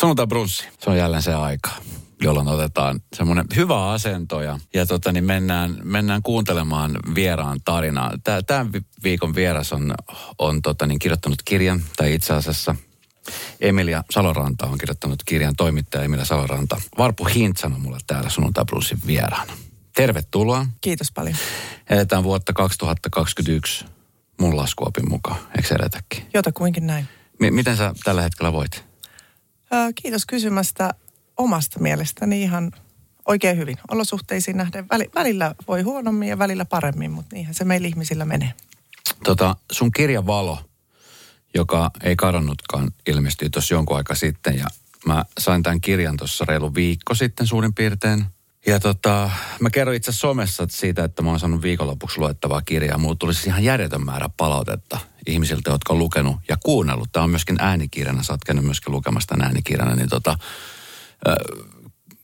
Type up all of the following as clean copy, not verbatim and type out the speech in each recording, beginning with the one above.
Sanotaan brunssi. Se on jälleen se aika, jolloin otetaan semmoinen hyvä asento ja niin mennään kuuntelemaan vieraan tarinaa. Tämän viikon vieras on niin kirjoittanut kirjan, tai itse asiassa Emilia Saloranta on kirjoittanut kirjan, toimittaja Emilia Saloranta. Varpu Hintzanen on mulla täällä Sunnuntai Bluesin vieraana. Tervetuloa. Kiitos paljon. Eletään vuotta 2021 mun laskuopin mukaan, eikö eletäkin? Jotakuinkin näin. Miten sä tällä hetkellä voit? Kiitos kysymästä. Omasta mielestäni ihan oikein hyvin. Olosuhteisiin nähden välillä voi huonommin ja välillä paremmin, mutta niinhän se meillä ihmisillä menee. Sun kirja Valo, joka ei kadonnutkaan, ilmestyi tuossa jonkun aika sitten. Ja mä sain tämän kirjan tuossa reilu viikko sitten suurin piirtein. Ja mä kerron itse somessa siitä, että mä oon saanut viikonlopuksi luettavaa kirjaa. Mulla tuli siis ihan järjetön määrä palautetta ihmisiltä, jotka on lukenut ja kuunnellut. Tämä on myöskin äänikirjana, sä oot käynyt myöskin lukemasta äänikirjana, niin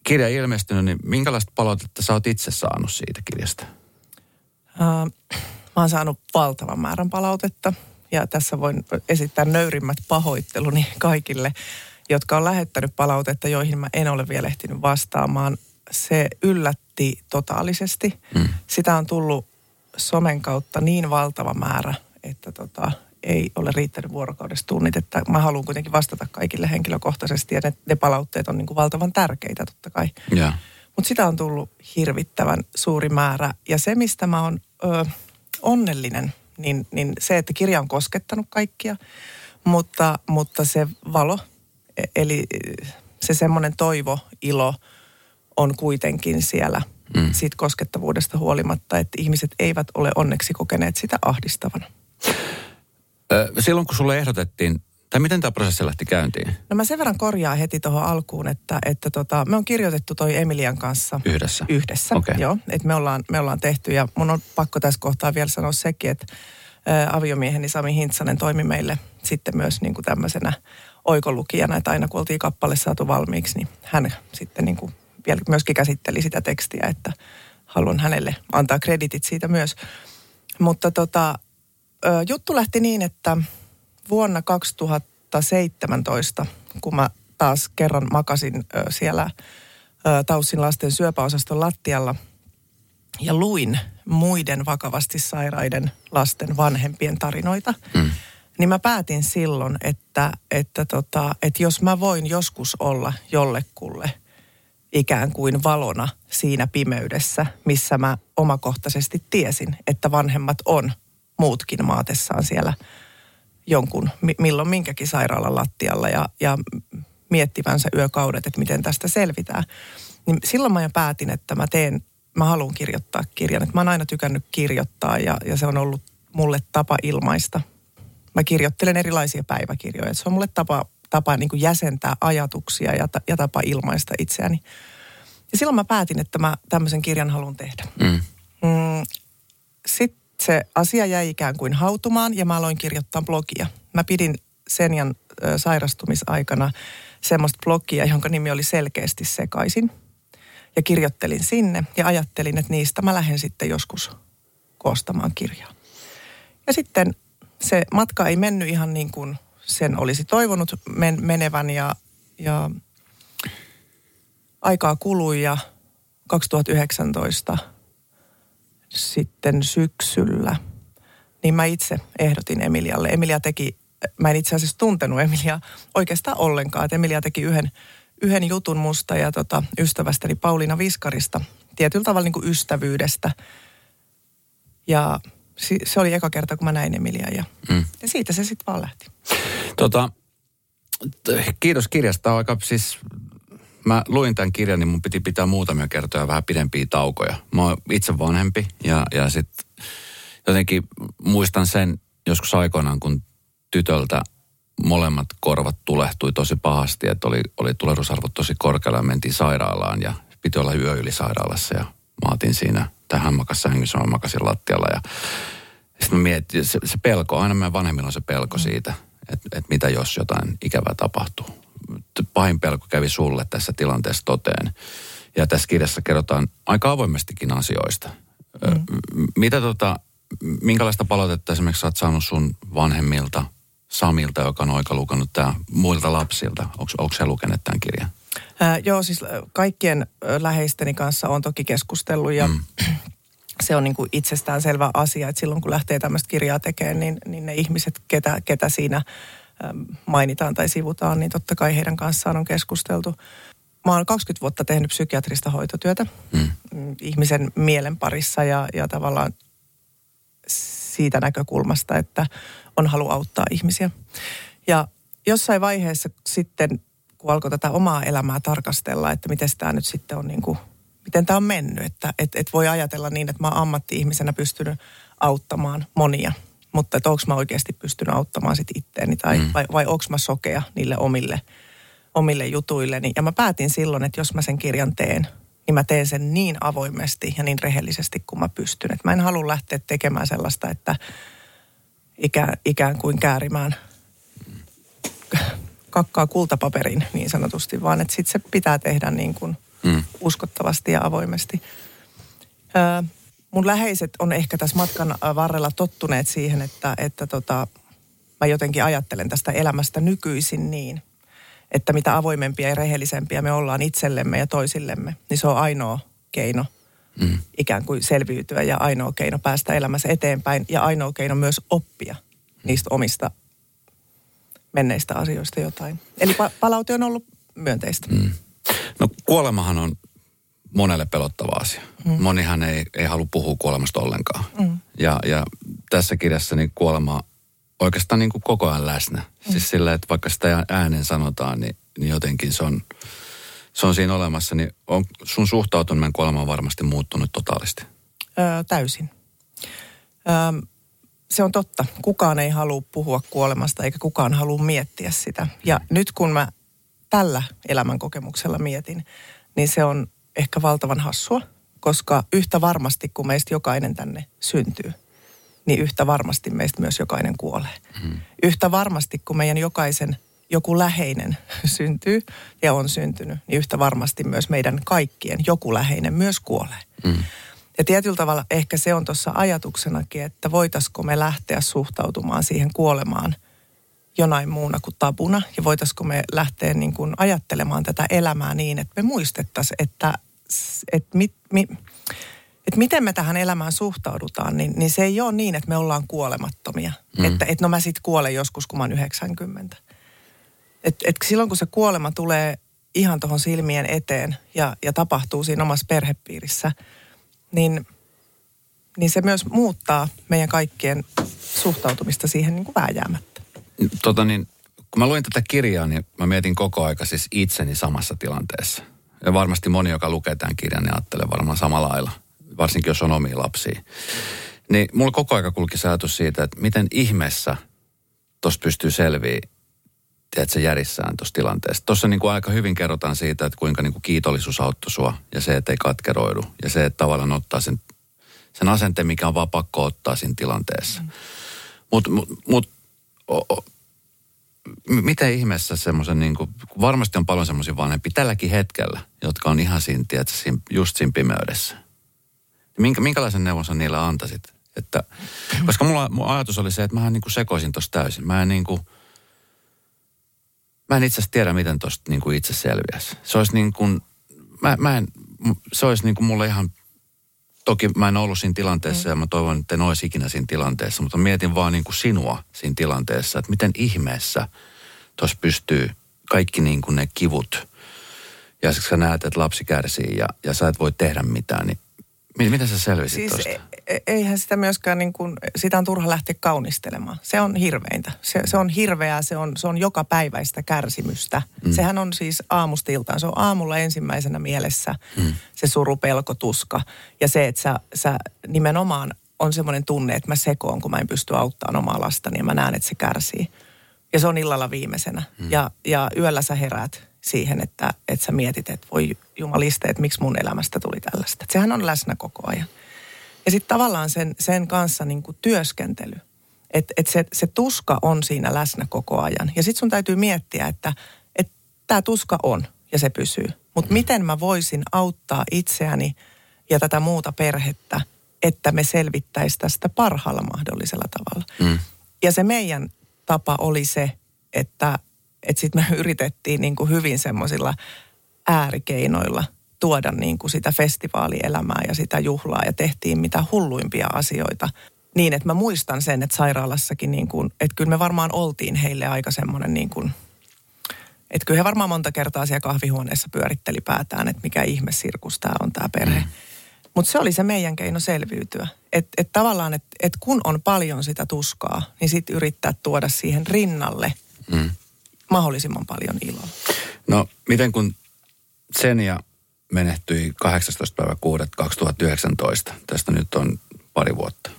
kirja ilmestynyt, niin minkälaista palautetta sä oot itse saanut siitä kirjasta? Mä oon saanut valtavan määrän palautetta ja tässä voin esittää nöyrimmät pahoitteluni kaikille, jotka on lähettänyt palautetta, joihin mä en ole vielä ehtinyt vastaamaan. Se yllätti totaalisesti. Sitä on tullut somen kautta niin valtava määrä, että ei ole riittänyt vuorokaudessa tunnit, että mä haluan kuitenkin vastata kaikille henkilökohtaisesti ja ne palautteet on niin kuin valtavan tärkeitä totta kai. Yeah. Mutta sitä on tullut hirvittävän suuri määrä ja se mistä mä oon onnellinen, niin se, että kirja on koskettanut kaikkia, mutta se valo, eli se semmoinen toivo, ilo on kuitenkin siellä siitä koskettavuudesta huolimatta, että ihmiset eivät ole onneksi kokeneet sitä ahdistavana. Silloin kun sulle ehdotettiin, tai miten tämä prosessi lähti käyntiin? No mä sen verran korjaan heti tuohon alkuun, että me on kirjoitettu toi Emilian kanssa. Yhdessä, okay. Joo. Että me ollaan tehty ja mun on pakko tässä kohtaa vielä sanoa sekin, että aviomieheni Sami Hintsanen toimi meille sitten myös niin kuin tämmöisenä oikolukijana, että aina kun oltiin kappale saatu valmiiksi, niin hän sitten niin kuin vielä myöskin käsitteli sitä tekstiä, että haluan hänelle antaa kreditit siitä myös. Mutta juttu lähti niin, että vuonna 2017, kun mä taas kerran makasin siellä Taussin lasten syöpäosaston lattialla ja luin muiden vakavasti sairaiden lasten vanhempien tarinoita, niin mä päätin silloin, että jos mä voin joskus olla jollekulle ikään kuin valona siinä pimeydessä, missä mä omakohtaisesti tiesin, että vanhemmat on muutkin maatessaan siellä jonkun, milloin minkäkin sairaalan lattialla ja miettivänsä yökaudet, että miten tästä selvitään. Niin silloin mä jo päätin, että mä haluan kirjoittaa kirjan. Että mä oon aina tykännyt kirjoittaa ja se on ollut mulle tapa ilmaista. Mä kirjoittelen erilaisia päiväkirjoja. Se on mulle tapa niin kuin jäsentää ajatuksia ja tapa ilmaista itseäni. Ja silloin mä päätin, että mä tämmöisen kirjan haluan tehdä. Sitten se asia jäi ikään kuin hautumaan ja mä aloin kirjoittaa blogia. Mä pidin Senjan sairastumisaikana semmoista blogia, jonka nimi oli Selkeästi sekaisin. Ja kirjoittelin sinne ja ajattelin, että niistä mä lähden sitten joskus koostamaan kirjaa. Ja sitten se matka ei mennyt ihan niin kuin sen olisi toivonut menevän ja aikaa kului ja 2019 sitten syksyllä, niin mä itse ehdotin Emilialle. Mä en itse asiassa tuntenut Emiliaa oikeastaan ollenkaan, että Emilia teki yhden jutun musta ja ystävästäni Pauliina Viskarista, tietyllä tavalla niin kuin ystävyydestä. Ja se oli eka kerta, kun mä näin Emiliaa ja siitä se sitten vaan lähti. Kiitos kirjasta. Mä luin tämän kirjan, niin mun piti pitää muutamia kertoja vähän pidempiä taukoja. Mä oon itse vanhempi ja sitten jotenkin muistan sen joskus aikoinaan, kun tytöltä molemmat korvat tulehtui tosi pahasti. Että oli tulehdusarvot tosi korkealla ja mentiin sairaalaan ja piti olla yö yli sairaalassa. Ja mä otin siinä, tähän makas sängyssä, mä makasin lattialla ja sitten mä mietin, se pelko, aina meidän vanhemmilla on se pelko siitä, että mitä jos jotain ikävää tapahtuu. Pahin pelko kävi sulle tässä tilanteessa toteen. Ja tässä kirjassa kerrotaan aika avoimestikin asioista. Minkälaista palautetta esimerkiksi sä oot saanut sun vanhemmilta, Samilta, joka on oikalukanut tämä muilta lapsilta. Onko sä lukenut tämän kirjan? Joo, siis kaikkien läheisteni kanssa olen toki keskustellut ja se on niin kuin itsestäänselvä asia, että silloin kun lähtee tämmöistä kirjaa tekemään, niin ne ihmiset, ketä siinä mainitaan tai sivutaan, niin totta kai heidän kanssaan on keskusteltu. Mä oon 20 vuotta tehnyt psykiatrista hoitotyötä ihmisen mielen parissa ja tavallaan siitä näkökulmasta, että on halu auttaa ihmisiä. Ja jossain vaiheessa sitten, kun alkoi tätä omaa elämää tarkastella, että miten tämä nyt sitten on niin kuin, miten tämä on mennyt. Että et voi ajatella niin, että mä oon ammatti-ihmisenä pystynyt auttamaan monia. Mutta että onko mä oikeasti pystynyt auttamaan sit itteeni tai vai onko mä sokea niille omille jutuilleni. Ja mä päätin silloin, että jos mä sen kirjan teen, niin mä teen sen niin avoimesti ja niin rehellisesti kuin mä pystyn. Et mä en halua lähteä tekemään sellaista, että ikään kuin käärimään kakkaa kultapaperin niin sanotusti, vaan että sit se pitää tehdä niin kuin uskottavasti ja avoimesti. Mun läheiset on ehkä tässä matkan varrella tottuneet siihen, että mä jotenkin ajattelen tästä elämästä nykyisin niin, että mitä avoimempia ja rehellisempiä me ollaan itsellemme ja toisillemme, niin se on ainoa keino ikään kuin selviytyä ja ainoa keino päästä elämässä eteenpäin ja ainoa keino myös oppia niistä omista menneistä asioista jotain. Eli palaute on ollut myönteistä. No kuolemahan on monelle pelottava asia. Monihan ei halua puhua kuolemasta ollenkaan. Ja tässä kirjassa niin kuolema oikeastaan niin kuin koko ajan läsnä. Siis sillä, että vaikka sitä ääneen sanotaan, niin jotenkin se on siinä olemassa. Niin on, sun suhtautuminen kuolemaan varmasti muuttunut totaalisti. Täysin. Se on totta. Kukaan ei halua puhua kuolemasta eikä kukaan halua miettiä sitä. Ja nyt kun mä tällä elämänkokemuksella mietin, niin se on ehkä valtavan hassua, koska yhtä varmasti kun meistä jokainen tänne syntyy, niin yhtä varmasti meistä myös jokainen kuolee. Yhtä varmasti kun meidän jokaisen joku läheinen syntyy ja on syntynyt, niin yhtä varmasti myös meidän kaikkien joku läheinen myös kuolee. Ja tietyllä tavalla ehkä se on tuossa ajatuksenakin, että voitaisiko me lähteä suhtautumaan siihen kuolemaan jonain muuna kuin tabuna. Ja voitaisiko me lähteä niin kuin ajattelemaan tätä elämää niin, että me muistettaisiin, että miten me tähän elämään suhtaudutaan. Niin se ei ole niin, että me ollaan kuolemattomia. Että no mä sit kuolen joskus, kun mä oon 90. Et silloin kun se kuolema tulee ihan tuohon silmien eteen ja tapahtuu siinä omassa perhepiirissä, niin se myös muuttaa meidän kaikkien suhtautumista siihen niin kuin vääjäämättä. Kun mä luin tätä kirjaa, niin mä mietin koko aika siis itseni samassa tilanteessa. Ja varmasti moni, joka lukee tämän kirjan, niin ajattelee varmaan samalla lailla, varsinkin jos on omia lapsia. Niin mulla koko aika kulki ajatus siitä, että miten ihmeessä tuosta pystyy selviä, tiedätkö, järjissään tuosta tilanteesta. Tuossa niin kuin aika hyvin kerrotaan siitä, että kuinka niin kuin kiitollisuus auttoi sua ja se, että ei katkeroidu. Ja se, että tavallaan ottaa sen asenteen, mikä on vaan pakko ottaa siinä tilanteessa. Miten ihmeessä semmoisen, niin kuin, varmasti on paljon semmoisia vanhempia tälläkin hetkellä, jotka on ihan siinä, tiedätkö, just siinä pimeydessä. Minkälaisen neuvon sä niille antaisit? Koska mun ajatus oli se, että mähän niin kuin sekoisin tuossa täysin. Mä en itse asiassa tiedä, miten tuosta niinku itse selviäisi. Se olisi niin kuin, se olisi niin kuin mulle ihan, toki mä en ollut siinä tilanteessa ja mä toivon, että en olisi ikinä siinä tilanteessa, mutta mietin vaan niin kuin sinua siinä tilanteessa, että miten ihmeessä tuossa pystyy kaikki niin kuin ne kivut ja siksi sä näet, että lapsi kärsii ja sä et voi tehdä mitään, niin miten sä selvisit siis tuosta? Eihän sitä myöskään niin kuin, sitä on turha lähteä kaunistelemaan. Se on hirveintä. Se on hirveää, se on jokapäiväistä kärsimystä. Sehän on siis aamusta iltaan. Se on aamulla ensimmäisenä mielessä se suru, pelko, tuska. Ja se, että sä nimenomaan on semmoinen tunne, että mä sekoon, kun mä en pysty auttamaan omaa lastani ja mä näen, että se kärsii. Ja se on illalla viimeisenä. Ja yöllä sä heräät siihen, että sä mietit, että voi jumaliste, että miksi mun elämästä tuli tällaista. Että sehän on läsnä koko ajan. Ja sitten tavallaan sen kanssa niin kuin työskentely. Että se tuska on siinä läsnä koko ajan. Ja sitten sun täytyy miettiä, että tämä tuska on ja se pysyy. Mutta miten mä voisin auttaa itseäni ja tätä muuta perhettä, että me selvittäisiin tästä parhaalla mahdollisella tavalla. Ja se meidän tapa oli se, että sitten me yritettiin niin kuin hyvin semmoisilla äärikeinoilla tuoda niin kuin sitä festivaalielämää ja sitä juhlaa ja tehtiin mitä hulluimpia asioita. Niin, että mä muistan sen, että sairaalassakin, niin kuin, että kyllä me varmaan oltiin heille aika semmoinen, niin kuin, että kyllä he varmaan monta kertaa siellä kahvihuoneessa pyöritteli päätään, että mikä ihmesirkus tämä on tämä perhe. Mutta se oli se meidän keino selviytyä. Että tavallaan, että kun on paljon sitä tuskaa, niin sitten yrittää tuoda siihen rinnalle mahdollisimman paljon iloa. No, miten kun Senja menehtyi 18.6.2019, tästä nyt on pari vuotta,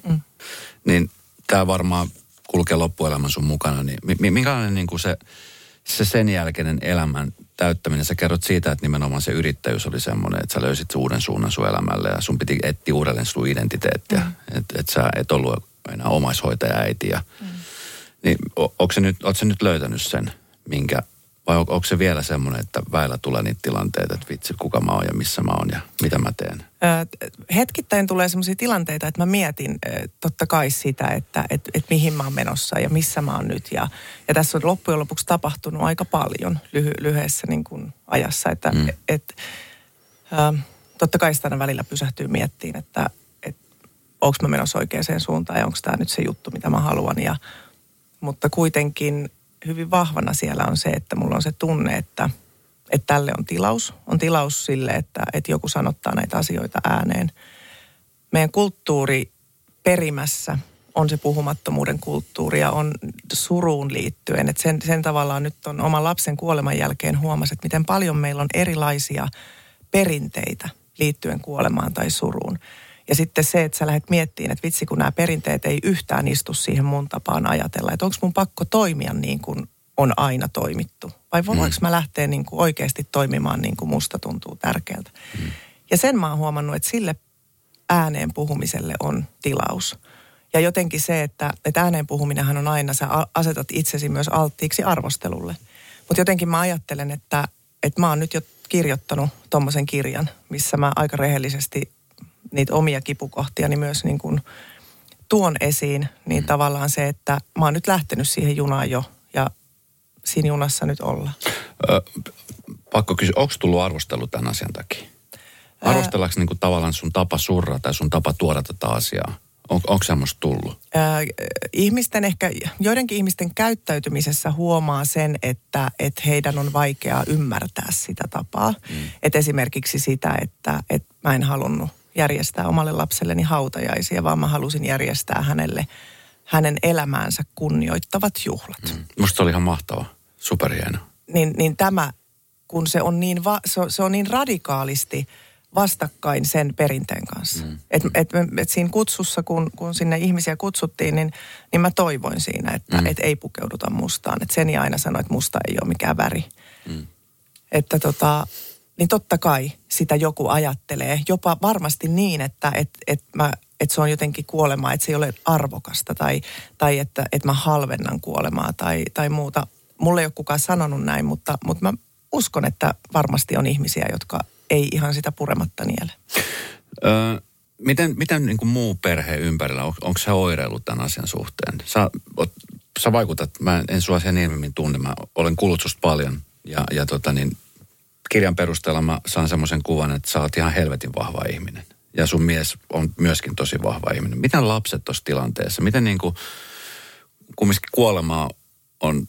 niin tämä varmaan kulkee loppuelämän sun mukana. Niin minkälainen niin kuin se sen jälkeinen elämän täyttäminen? Sä kerrot siitä, että nimenomaan se yrittäjyys oli semmoinen, että sä löysit uuden suunnan sun elämälle ja sun piti etsiä uudelleen sun identiteettiä. Että sä et ollut enää omaishoitaja-äiti. Niin ootko sä nyt löytänyt sen, minkä, vai onko se vielä semmoinen, että väillä tulee niitä tilanteita, että vitsi, kuka mä oon ja missä mä oon ja mitä mä teen? Hetkittäin tulee semmoisia tilanteita, että mä mietin totta kai sitä, että mihin mä oon menossa ja missä mä oon nyt. Ja tässä on loppujen lopuksi tapahtunut aika paljon lyhyessä niin kuin ajassa. Että, totta kai sitä aina välillä pysähtyy miettiin, että onko mä menossa oikeaan suuntaan ja onko tämä nyt se juttu, mitä mä haluan. Mutta kuitenkin hyvin vahvana siellä on se, että mulla on se tunne, että tälle on tilaus. On tilaus sille, että joku sanottaa näitä asioita ääneen. Meidän kulttuuri perimässä on se puhumattomuuden kulttuuri ja on suruun liittyen. Että sen tavallaan nyt on oman lapsen kuoleman jälkeen huomasi, että miten paljon meillä on erilaisia perinteitä liittyen kuolemaan tai suruun. Ja sitten se, että sä lähdet miettimään, että vitsi, kun nämä perinteet ei yhtään istu siihen mun tapaan ajatella. Että onko mun pakko toimia niin kuin on aina toimittu? Vai voinko mä lähteä niin kuin oikeasti toimimaan niin kuin musta tuntuu tärkeältä? Ja sen mä oon huomannut, että sille ääneen puhumiselle on tilaus. Ja jotenkin se, että ääneen puhuminenhan on aina, sä asetat itsesi myös alttiiksi arvostelulle. Mutta jotenkin mä ajattelen, että mä oon nyt jo kirjoittanut tommosen kirjan, missä mä aika rehellisesti niitä omia kipukohtia, niin myös niin kuin tuon esiin, niin tavallaan se, että mä oon nyt lähtenyt siihen junaan jo ja siinä junassa nyt ollaan. Pakko kysyä, onko tullut arvostelu tämän asian takia? Arvostellaanko niin kuin tavallaan sun tapa surra tai sun tapa tuoda tätä asiaa? Onko semmoista tullut? Ihmisten ehkä, joidenkin ihmisten käyttäytymisessä huomaa sen, että heidän on vaikeaa ymmärtää sitä tapaa. Että esimerkiksi sitä, että mä en halunnut järjestää omalle lapselleni hautajaisia, vaan mä halusin järjestää hänen elämäänsä kunnioittavat juhlat. Musta oli ihan mahtava, superhieno. Niin tämä, kun se on niin radikaalisti vastakkain sen perinteen kanssa. Et siinä kutsussa, kun sinne ihmisiä kutsuttiin, niin mä toivoin siinä, että et ei pukeuduta mustaan. Et Seni aina sanoi, että musta ei ole mikään väri. Että niin totta kai sitä joku ajattelee, jopa varmasti niin, että se on jotenkin kuolemaa, että se ei ole arvokasta tai että mä halvennan kuolemaa tai muuta. Mulle ei ole kukaan sanonut näin, mutta mä uskon, että varmasti on ihmisiä, jotka ei ihan sitä purematta niele. Miten niin kuin muu perhe ympärillä, onko se oireillut tämän asian suhteen? Sä vaikutat, mä en sua sen ilmemmin tunne, mä olen kuullut susta paljon ja kirjan perusteella mä saan semmoisen kuvan, että sä oot ihan helvetin vahva ihminen. Ja sun mies on myöskin tosi vahva ihminen. Miten lapset tuossa tilanteessa? Miten niin kuin kumminkin kuolema on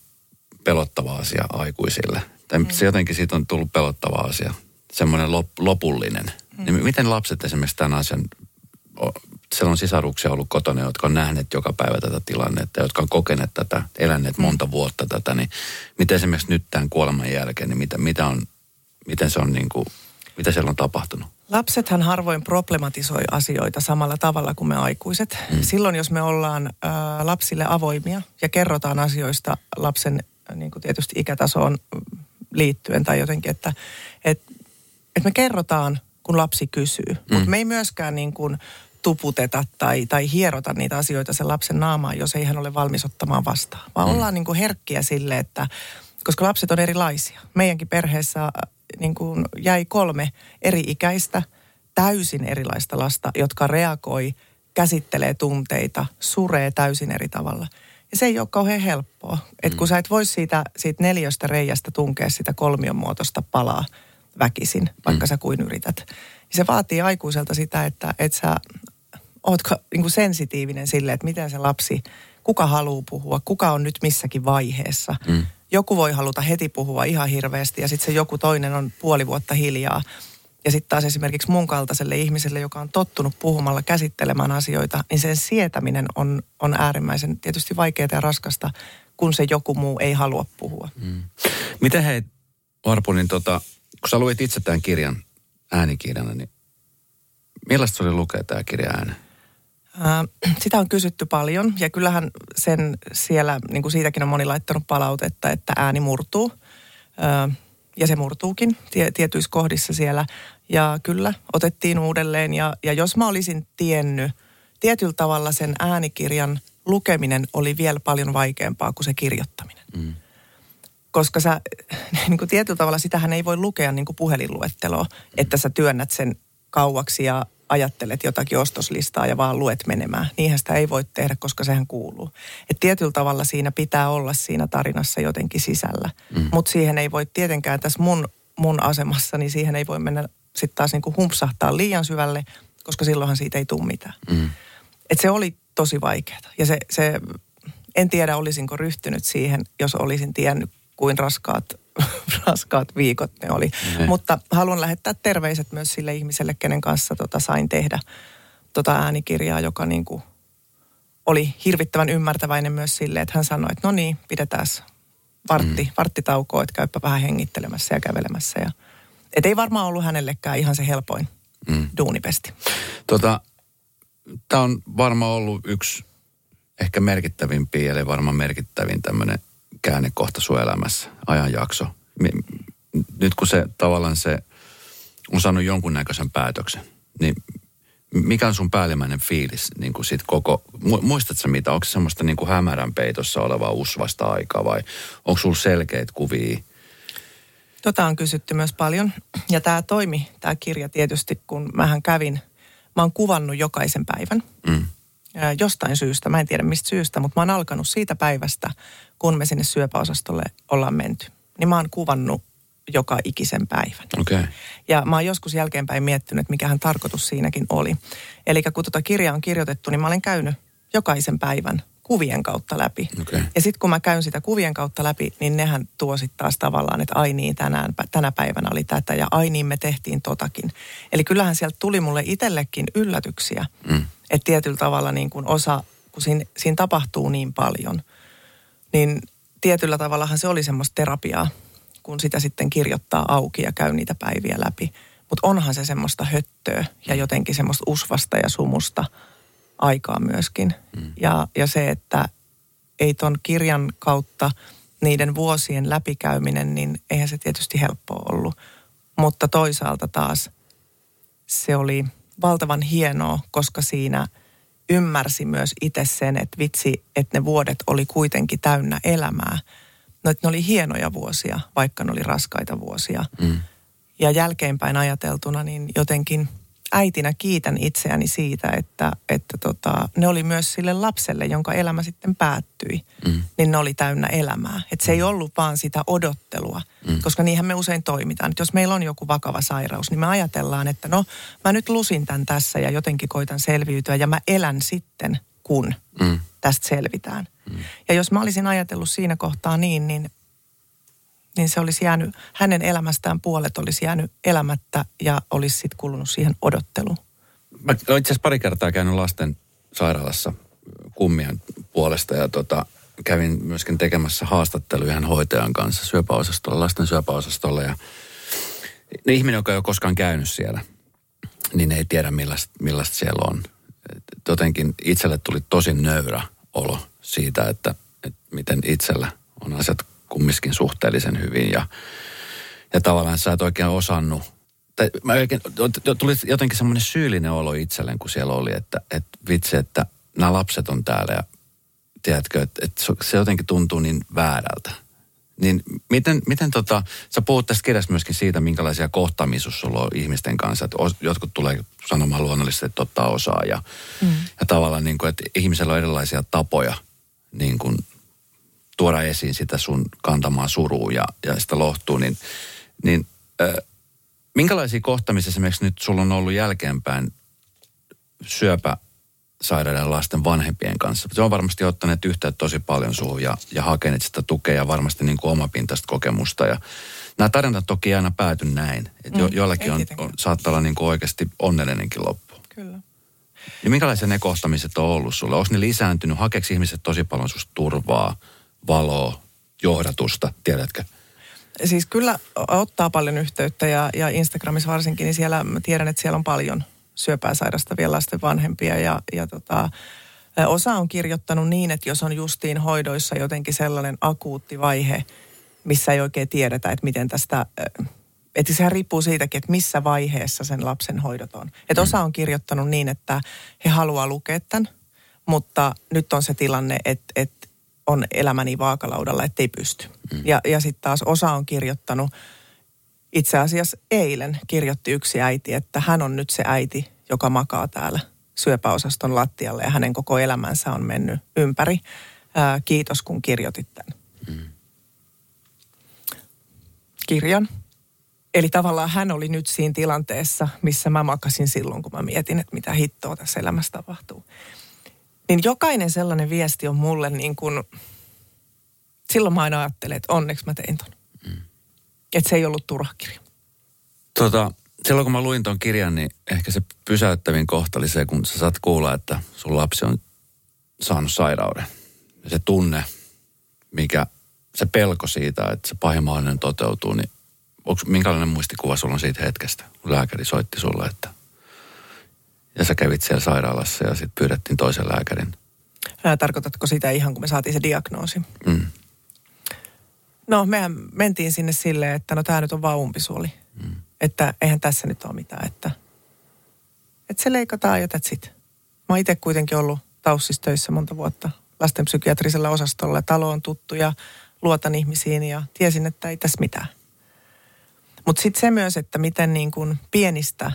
pelottava asia aikuisille? Tai se jotenkin siitä on tullut pelottava asia. Semmoinen lopullinen. Niin miten lapset esimerkiksi tämän asian, siellä on sisaruksia ollut kotona, jotka on nähneet joka päivä tätä tilannetta, jotka on kokeneet tätä, eläneet monta vuotta tätä. Niin miten esimerkiksi nyt tämän kuoleman jälkeen, niin miten se on niin kuin, mitä siellä on tapahtunut? Lapsethan harvoin problematisoi asioita samalla tavalla kuin me aikuiset. Silloin, jos me ollaan lapsille avoimia ja kerrotaan asioista lapsen niin kuin tietysti ikätasoon liittyen tai jotenkin, että me kerrotaan, kun lapsi kysyy. Mutta me ei myöskään niin kuin tuputeta tai hierota niitä asioita sen lapsen naamaan, jos ei hän ole valmis ottamaan vastaan. Vaan ollaan niin kuin herkkiä sille, että koska lapset on erilaisia. Meidänkin perheessä niin kuin jäi 3 eri-ikäistä, täysin erilaista lasta, jotka reagoi, käsittelee tunteita, suree täysin eri tavalla. Ja se ei ole kauhean helppoa. Että kun sä et voi siitä neliöstä reiästä tunkea sitä kolmion muotoista palaa väkisin, vaikka sä kuin yrität. Ja se vaatii aikuiselta sitä, että et sä ootko niin kuin sensitiivinen sille, että miten se lapsi, kuka haluaa puhua, kuka on nyt missäkin vaiheessa. Joku voi haluta heti puhua ihan hirveästi ja sitten se joku toinen on puoli vuotta hiljaa. Ja sitten taas esimerkiksi mun kaltaiselle ihmiselle, joka on tottunut puhumalla käsittelemään asioita, niin sen sietäminen on äärimmäisen tietysti vaikeaa ja raskasta, kun se joku muu ei halua puhua. Miten hei, Varpu, niin kun sä luit itse tämän kirjan äänikirjana, niin millaista se oli lukea tämä kirja ääneen? Sitä on kysytty paljon ja kyllähän sen siellä, niin kuin siitäkin on moni laittanut palautetta, että ääni murtuu. Ja se murtuukin tietyissä kohdissa siellä. Ja kyllä, otettiin uudelleen. Ja jos mä olisin tiennyt, tietyllä tavalla sen äänikirjan lukeminen oli vielä paljon vaikeampaa kuin se kirjoittaminen. Koska sä, niin kuin tietyllä tavalla, sitähän ei voi lukea niin kuin puhelinluetteloa, että sä työnnät sen kauaksi ja ajattelet jotakin ostoslistaa ja vaan luet menemään. Niinhän sitä ei voi tehdä, koska sehän kuuluu. Et tietyllä tavalla siinä pitää olla siinä tarinassa jotenkin sisällä. Mutta siihen ei voi tietenkään tässä mun asemassani, siihen ei voi mennä sitten taas niinku humpsahtaa liian syvälle, koska silloinhan siitä ei tule mitään. Et se oli tosi vaikeaa. Ja se, en tiedä olisinko ryhtynyt siihen, jos olisin tiennyt kuin raskaat viikot ne oli. Mutta haluan lähettää terveiset myös sille ihmiselle, kenen kanssa sain tehdä äänikirjaa, joka niin kuin oli hirvittävän ymmärtäväinen myös sille, että hän sanoi, että no niin, pidetään varttitaukoa, että käypä vähän hengittelemässä ja kävelemässä. Ja, et ei varmaan ollut hänellekään ihan se helpoin duunipesti. Tämä on varmaan ollut yksi ehkä merkittävimpiä, eli varmaan merkittävin tämmöinen käännekohta sun elämässä, ajanjakso. Nyt kun se tavallaan se on saanut jonkunnäköisen päätöksen, niin mikä on sun päällimmäinen fiilis niin kuin siitä koko, muistatko sä mitä, onko se semmoista niin kuin hämärän peitossa olevaa usvasta aikaa vai onko sulla selkeitä kuvia? On kysytty myös paljon ja tämä kirja tietysti, kun mä oon kuvannut jokaisen päivän. Jostain syystä, mä en tiedä mistä syystä, mutta mä oon alkanut siitä päivästä, kun me sinne syöpäosastolle ollaan menty. Niin mä oon kuvannut joka ikisen päivän. Okay. Ja mä oon joskus jälkeenpäin miettinyt, että mikähän tarkoitus siinäkin oli. Eli kun kirjaa on kirjoitettu, niin mä olen käynyt jokaisen päivän kuvien kautta läpi. Okay. Ja sitten kun mä käyn sitä kuvien kautta läpi, niin nehän tuo sitten taas tavallaan, että ai niin, tänä päivänä oli tätä ja ai niin, me tehtiin totakin. Eli kyllähän sieltä tuli mulle itsellekin yllätyksiä. Että tietyllä tavalla niin kuin kun siinä tapahtuu niin paljon, niin tietyllä tavallahan se oli semmoista terapiaa, kun sitä sitten kirjoittaa auki ja käy niitä päiviä läpi. Mutta onhan se semmoista höttöä ja jotenkin semmoista usvasta ja sumusta aikaa myöskin. Ja se, että ei ton kirjan kautta niiden vuosien läpikäyminen, niin eihän se tietysti helppoa ollut. Mutta toisaalta taas se oli valtavan hienoa, koska siinä ymmärsi myös itse sen, että vitsi, että ne vuodet oli kuitenkin täynnä elämää. No, että ne oli hienoja vuosia, vaikka ne oli raskaita vuosia. Ja jälkeenpäin ajateltuna, niin jotenkin äitinä kiitän itseäni siitä, että ne oli myös sille lapselle, jonka elämä sitten päättyi. Niin ne oli täynnä elämää. Että se ei ollut vaan sitä odottelua, koska niinhän me usein toimitaan. Et jos meillä on joku vakava sairaus, niin me ajatellaan, että no mä nyt lusin tämän tässä ja jotenkin koitan selviytyä ja mä elän sitten, kun tästä selvitään. Ja jos mä olisin ajatellut siinä kohtaa niin se olisi jäänyt, hänen elämästään puolet olisi jäänyt elämättä ja olisi sitten kulunut siihen odotteluun. Mä itse asiassa pari kertaa käynyt lasten sairaalassa kummien puolesta ja kävin myöskin tekemässä haastatteluja hän hoitajan kanssa syöpäosastolla, lasten syöpäosastolla. Ja ne ihminen, joka ei ole koskaan käynyt siellä, niin ei tiedä millaista siellä on. Jotenkin itselle tuli tosi nöyrä olo siitä, että miten itsellä on asiat kumminkin suhteellisen hyvin ja tavallaan sä et oikein osannut. Tai tuli jotenkin semmoinen syyllinen olo itselleen, kun siellä oli, että vitsi, että nämä lapset on täällä ja tiedätkö, että se jotenkin tuntuu niin väärältä. Niin miten sä puhut tässä kirjassa myöskin siitä, minkälaisia kohtaamisia sulla on ihmisten kanssa, että jotkut tulee sanomaan luonnollisesti, että ottaa osaa ja tavallaan niin kuin, että ihmisellä on erilaisia tapoja niin kuin tuoda esiin sitä sun kantamaa surua ja sitä lohtua, niin minkälaisia kohtaamisia esimerkiksi nyt sulla on ollut jälkeenpäin syöpäsairaiden lasten vanhempien kanssa? Se on varmasti ottaneet yhteyttä tosi paljon suhun ja hakeneet sitä tukea ja varmasti niin kuin omapintaista kokemusta. Ja nämä tarinat toki aina pääty näin. Joillakin on, saattaa olla niin kuin oikeasti onnellinenkin loppu. Kyllä. Ja minkälaisia ne kohtamiset on ollut sulle? Onko ne lisääntynyt? Hakeeksi ihmiset tosi paljon susta turvaa, valoa, johdatusta, tiedätkö? Siis kyllä ottaa paljon yhteyttä ja Instagramissa varsinkin, niin siellä mä tiedän, että siellä on paljon syöpää sairastavia lasten vanhempia ja osa on kirjoittanut niin, että jos on justiin hoidoissa jotenkin sellainen akuutti vaihe, missä ei oikein tiedetä, että miten tästä, että sehän riippuu siitäkin, että missä vaiheessa sen lapsen hoidot on. Että osa on kirjoittanut niin, että he haluaa lukea tämän, mutta nyt on se tilanne, että on elämäni vaakalaudalla, ettei pysty. Ja sitten taas osa on kirjoittanut, itse asiassa eilen kirjoitti yksi äiti, että hän on nyt se äiti, joka makaa täällä syöpäosaston lattialla ja hänen koko elämänsä on mennyt ympäri. Kiitos, kun kirjoitit tämän kirjan. Eli tavallaan hän oli nyt siinä tilanteessa, missä mä makasin silloin, kun mä mietin, että mitä hittoa tässä elämässä tapahtuu. Niin jokainen sellainen viesti on mulle niin kuin, silloin mä aina ajattelen, että onneksi mä tein ton. Että se ei ollut turha kirja. Silloin kun mä luin ton kirjan, niin ehkä se pysäyttävin kohta oli se, kun sä saat kuulla, että sun lapsi on saanut sairauden. Ja se tunne, mikä se pelko siitä, että se pahin mahdollinen toteutuu, niin onko minkälainen muistikuva sulla on siitä hetkestä, kun lääkäri soitti sulle, että ja sä kävit siellä sairaalassa ja sitten pyydettiin toisen lääkärin. Tarkoitatko sitä ihan, kun me saatiin se diagnoosi? No, mehän mentiin sinne silleen, että no tää nyt on vaan umpisuoli. Että eihän tässä nyt ole mitään, että se leikataan ja that's it. Mä oon itse kuitenkin ollut Taussissa töissä monta vuotta lastenpsykiatrisella osastolla. Talo on tuttu ja luotan ihmisiin ja tiesin, että ei tässä mitään. Mutta sitten se myös, että miten niin kun pienistä,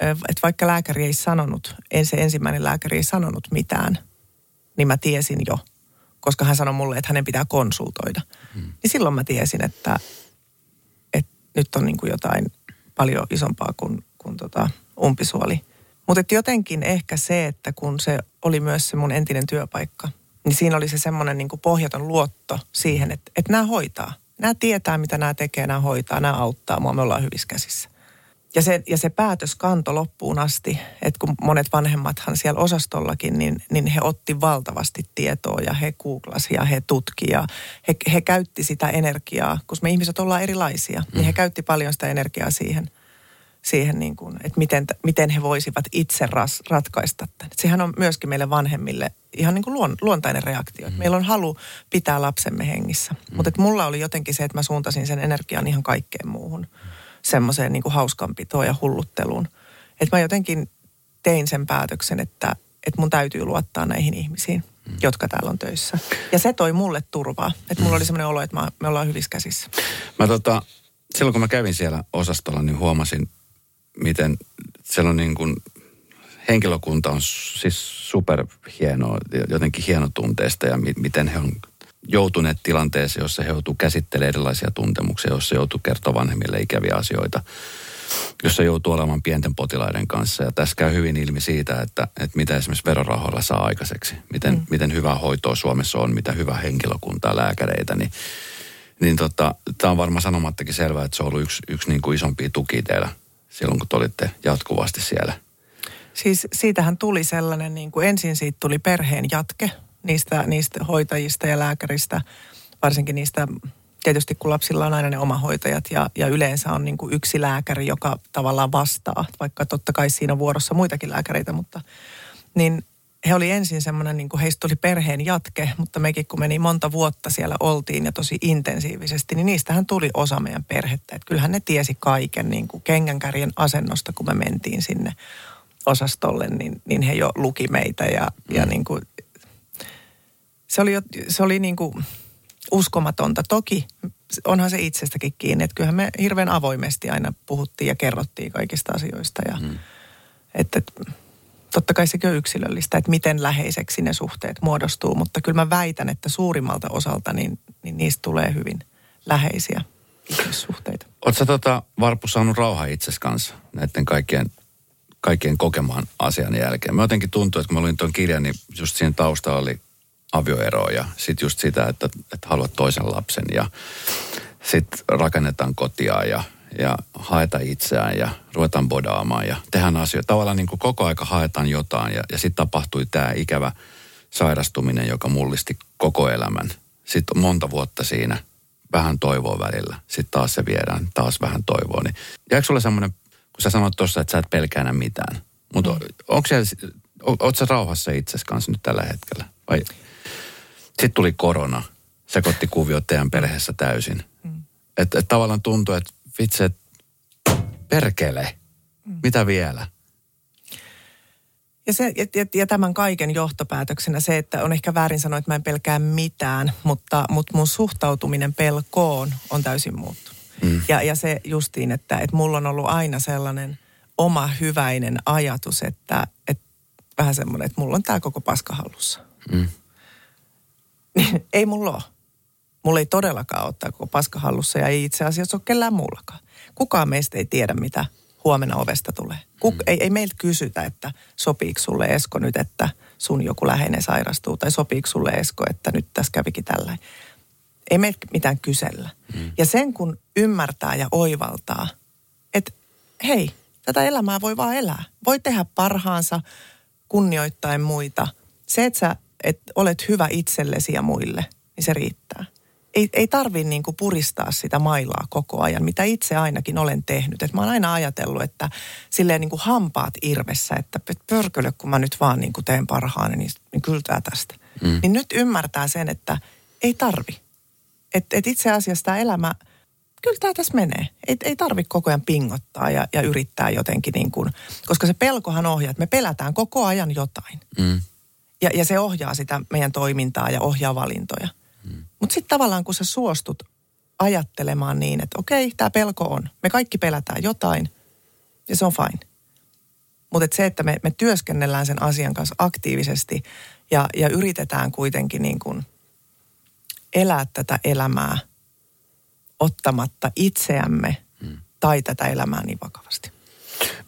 että vaikka lääkäri ei sanonut, se ensimmäinen lääkäri ei sanonut mitään, niin mä tiesin jo, koska hän sanoi mulle, että hänen pitää konsultoida. Niin silloin mä tiesin, että nyt on niin kuin jotain paljon isompaa kuin umpisuoli. Mutta jotenkin ehkä se, että kun se oli myös se mun entinen työpaikka, niin siinä oli se semmoinen niin kuin pohjaton luotto siihen, että nämä hoitaa. Nämä tietää, mitä nämä tekee, nämä hoitaa, nämä auttaa mua, me ollaan hyvissä käsissä. Ja se päätös kanto loppuun asti, että kun monet vanhemmathan siellä osastollakin, niin he otti valtavasti tietoa ja he googlasi ja he tutki ja he käytti sitä energiaa, koska me ihmiset ollaan erilaisia, niin he käytti paljon sitä energiaa siihen niin kuin, että miten he voisivat itse ratkaista tämän. Et sehän on myöskin meille vanhemmille ihan niin kuin luontainen reaktio. Meillä on halu pitää lapsemme hengissä, mutta mulla oli jotenkin se, että mä suuntasin sen energian ihan kaikkeen muuhun. Semmoiseen niin kuin hauskanpitoon ja hullutteluun. Että mä jotenkin tein sen päätöksen, että mun täytyy luottaa näihin ihmisiin, jotka täällä on töissä. Ja se toi mulle turvaa. Että mulla oli semmoinen olo, että me ollaan hyvissä käsissä. Mä silloin kun mä kävin siellä osastolla, niin huomasin, miten siellä on niin kuin henkilökunta on siis superhienoa, jotenkin hienotunteista ja miten he on joutuneet tilanteeseen, jossa he joutuu käsittelemään erilaisia tuntemuksia, jossa joutuu kertoa vanhemmille ikäviä asioita, jossa joutuu olemaan pienten potilaiden kanssa. Ja tässä käy hyvin ilmi siitä, että mitä esimerkiksi verorahoilla saa aikaiseksi, miten hyvää hoitoa Suomessa on, mitä hyvää henkilökuntaa, lääkäreitä. Niin tämä on varmaan sanomattakin selvää, että se on ollut yksi niin kuin isompia tukia teillä silloin, kun te olitte jatkuvasti siellä. Siis siitähän tuli sellainen, niin kuin ensin siitä tuli perheen jatke, niistä hoitajista ja lääkäristä, varsinkin niistä, tietysti kun lapsilla on aina ne omahoitajat ja yleensä on niin kuin yksi lääkäri, joka tavallaan vastaa, vaikka totta kai siinä on vuorossa muitakin lääkäreitä, mutta niin he oli ensin semmoinen, niin kuin heistä tuli perheen jatke, mutta mekin kun meni monta vuotta siellä oltiin ja tosi intensiivisesti, niin niistähän tuli osa meidän perhettä. Että kyllähän ne tiesi kaiken niin kuin kengänkärjen asennosta, kun me mentiin sinne osastolle, niin he jo luki meitä ja niin kuin Se oli niin kuin uskomatonta. Toki onhan se itsestäkin kiinni, että kyllähän me hirveän avoimesti aina puhuttiin ja kerrottiin kaikista asioista. Ja, että Totta kai sekin on yksilöllistä, että miten läheiseksi ne suhteet muodostuu, mutta kyllä mä väitän, että suurimmalta osalta niin niistä tulee hyvin läheisiä ihmissuhteita. Oletko Varpu saanut rauhaa itsesi kanssa näiden kaikkien kokemaan asian jälkeen? Mä jotenkin tuntuu, että kun mä luin tuon kirjan, niin just siinä taustalla oli avioero ja sitten just sitä, että haluat toisen lapsen ja sitten rakennetaan kotia ja haeta itseään ja ruvetaan bodaamaan ja tehdään asioita. Tavallaan niin kuin koko aika haetaan jotain ja sitten tapahtui tämä ikävä sairastuminen, joka mullisti koko elämän. Sitten on monta vuotta siinä, vähän toivoa välillä, sitten taas se viedään, taas vähän toivoa. Niin, jääkö sulle semmoinen, kun sä sanoit tuossa, että sä et pelkäänä mitään, mutta ootko sä rauhassa itsesi kanssa nyt tällä hetkellä? Vai? Sitten tuli korona, sekoitti kuviot teidän perheessä täysin. Että tavallaan tuntuu, että vitset, perkele, mitä vielä? Ja tämän kaiken johtopäätöksenä se, että on ehkä väärin sanoa, että mä en pelkää mitään, mutta mun suhtautuminen pelkoon on täysin muuttunut. Ja se justiin, että mulla on ollut aina sellainen oma hyväinen ajatus, että vähän semmoinen, että mulla on tää koko paska hallussa. Ei mulla ole. Mulla ei todellakaan ole tää koko paska hallussa ja ei itse asiassa ole kellään muullakaan. Kukaan meistä ei tiedä, mitä huomenna ovesta tulee. Ei meiltä kysytä, että sopiiko sulle Esko nyt, että sun joku läheinen sairastuu, tai sopiiko sulle Esko, että nyt tässä kävikin tällainen. Ei meiltä mitään kysellä. Ja sen kun ymmärtää ja oivaltaa, että hei, tätä elämää voi vaan elää. Voi tehdä parhaansa kunnioittain muita. Se, että sä olet hyvä itsellesi ja muille, niin se riittää. Ei tarvii niinku puristaa sitä mailaa koko ajan, mitä itse ainakin olen tehnyt. Et mä oon aina ajatellut, että silleen niinku hampaat irvessä, että pörkölö, kun mä nyt vaan niinku teen parhaani, niin kyllä tää tästä. Niin nyt ymmärtää sen, että ei tarvi. Et itse asiassa tämä elämä, kyllä tää tässä menee. Ei tarvi koko ajan pingottaa ja yrittää jotenkin niinku, koska se pelkohan ohjaa, että me pelätään koko ajan jotain. Ja se ohjaa sitä meidän toimintaa ja ohjaa valintoja. Mutta sitten tavallaan, kun sä suostut ajattelemaan niin, että okei, tämä pelko on. Me kaikki pelätään jotain ja se on fine. Mutta se, että me työskennellään sen asian kanssa aktiivisesti ja yritetään kuitenkin niin kun elää tätä elämää ottamatta itseämme tai tätä elämää niin vakavasti.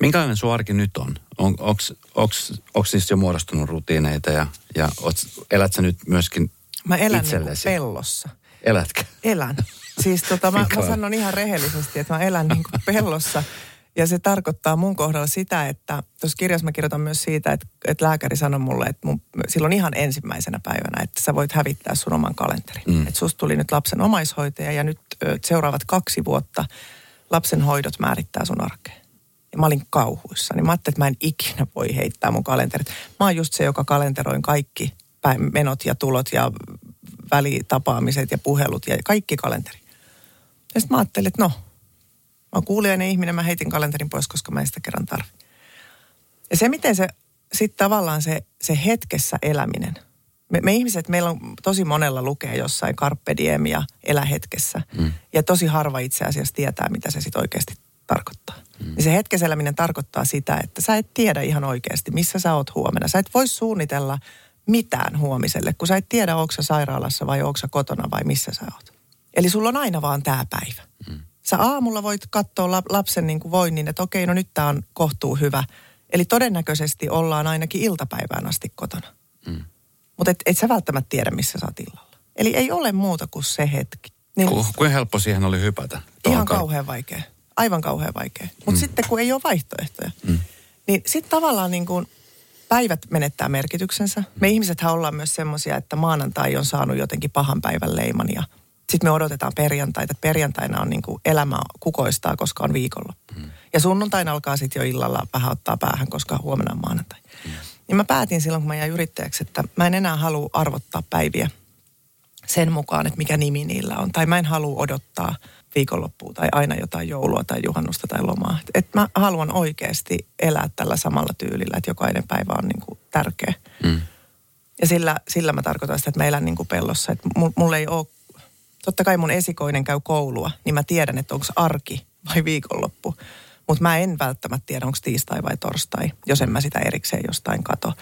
Minkälainen sun arki nyt on? Onko siis jo muodostunut rutiineita ja elät sä nyt myöskin... Mä elän niin pellossa. Elätkö? Elän. Siis mä sanon ihan rehellisesti, että mä elän niin kuin pellossa. Ja se tarkoittaa mun kohdalla sitä, että tuossa kirjassa mä kirjoitan myös siitä, että lääkäri sanoi mulle, että silloin ihan ensimmäisenä päivänä, että sä voit hävittää sun oman kalenterin. Että susta tuli nyt lapsen omaishoitaja ja nyt seuraavat 2 vuotta lapsen hoidot määrittää sun arkeen. Ja mä olin kauhuissa, niin mä ajattelin, että mä en ikinä voi heittää mun kalenterit. Mä oon just se, joka kalenteroin kaikki menot ja tulot ja välitapaamiset ja puhelut ja kaikki kalenteri. Ja sitten mä ajattelin, että mä oon kuulijainen ihminen, mä heitin kalenterin pois, koska mä en sitä kerran tarvitse. Ja se, miten se sitten tavallaan se hetkessä eläminen. Me ihmiset, meillä on tosi monella lukee jossain carpe diem ja elä hetkessä. Ja tosi harva itse asiassa tietää, mitä se sitten oikeasti tarkoittaa. Ja se hetkessä eläminen tarkoittaa sitä, että sä et tiedä ihan oikeasti, missä sä oot huomenna. Sä et voi suunnitella mitään huomiselle, kun sä et tiedä, ootko sä sairaalassa vai ootko sä kotona vai missä sä oot. Eli sulla on aina vaan tää päivä. Sä aamulla voit katsoa lapsen niin kuin voinnin, että okei, no nyt tää on kohtuu hyvä. Eli todennäköisesti ollaan ainakin iltapäivään asti kotona. Mutta et sä välttämättä tiedä, missä sä oot illalla. Eli ei ole muuta kuin se hetki. Niin, kuinka helppo siihen oli hypätä? Ihan kauhean vaikea. Aivan kauhean vaikea. Mutta sitten kun ei ole vaihtoehtoja, niin sit tavallaan niin kuin päivät menettää merkityksensä. Me ihmisethän ollaan myös semmoisia, että maanantai on saanut jotenkin pahan päivän leiman ja sitten me odotetaan perjantaita. Perjantaina on niin kuin elämä kukoistaa, koska on viikonloppu. Ja sunnuntaina alkaa sitten jo illalla vähän ottaa päähän, koska huomenna on maanantai. Niin mä päätin silloin, kun mä jäin yrittäjäksi, että mä en enää halua arvottaa päiviä sen mukaan, että mikä nimi niillä on. Tai mä en halua odottaa viikonloppua tai aina jotain joulua tai juhannusta tai lomaa. Että mä haluan oikeasti elää tällä samalla tyylillä, että jokainen päivä on niinku tärkeä. Ja sillä mä tarkoitan sitä, että mä elän niinku pellossa. Että mulla ei ole, totta kai mun esikoinen käy koulua, niin mä tiedän, että onko arki vai viikonloppu. Mutta mä en välttämättä tiedä, onko tiistai vai torstai, jos en mä sitä erikseen jostain kato.